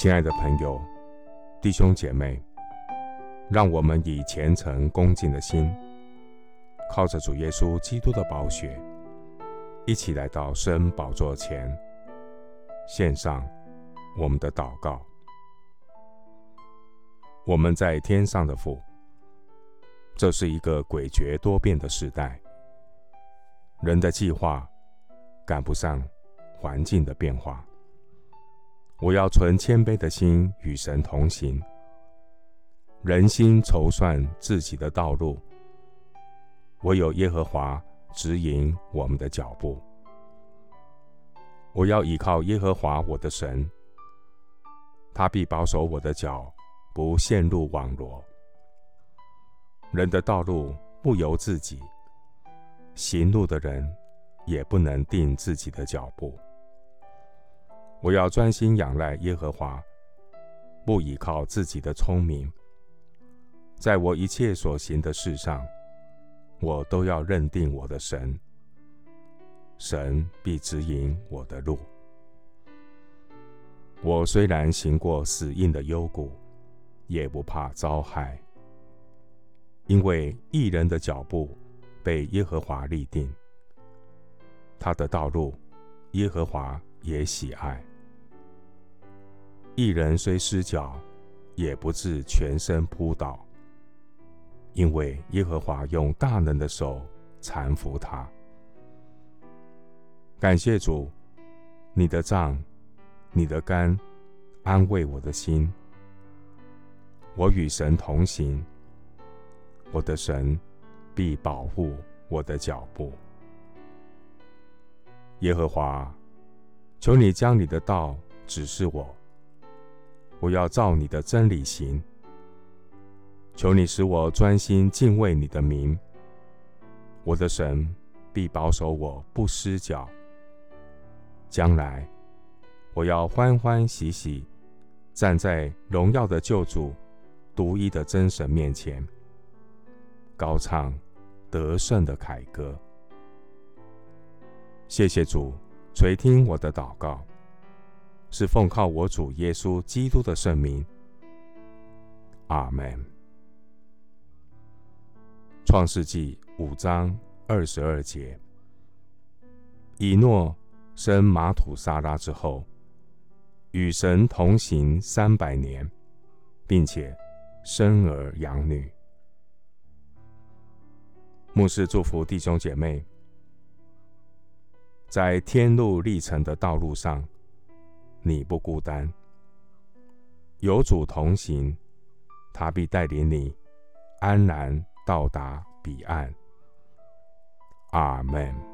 亲爱的朋友、弟兄姐妹，让我们以虔诚恭敬的心，靠着主耶稣基督的宝血，一起来到圣宝座前，献上我们的祷告。我们在天上的父，这是一个诡谲多变的时代，人的计划赶不上环境的变化。我要存谦卑的心与神同行，人心筹算自己的道路，唯有耶和华指引我们的脚步。我要倚靠耶和华我的神，他必保守我的脚不陷入网罗。人的道路不由自己，行路的人也不能定自己的脚步。我要专心仰赖耶和华，不倚靠自己的聪明。在我一切所行的事上，我都要认定我的神，神必指引我的路。我虽然行过死荫的幽谷，也不怕遭害，因为义人的脚步被耶和华立定，他的道路耶和华也喜爱。义人虽失脚，也不致全身扑倒，因为耶和华用大能的手搀扶他。感谢主，你的杖、你的竿安慰我的心。我与神同行，我的神必保护我的脚步。耶和华，求你将你的道指示我，我要照你的真理行。求你使我专心敬畏你的名，我的神必保守我不失脚。将来，我要欢欢喜喜站在荣耀的救主、独一的真神面前，高唱得胜的凯歌。谢谢主垂听我的祷告，是奉靠我主耶稣基督的圣名。阿们。创世纪5章22节，以诺生马土撒拉之后，与神同行300年，并且生儿养女。牧师祝福弟兄姐妹，在天路历程的道路上，你不孤单，有主同行，他必带领你安然到达彼岸。阿们。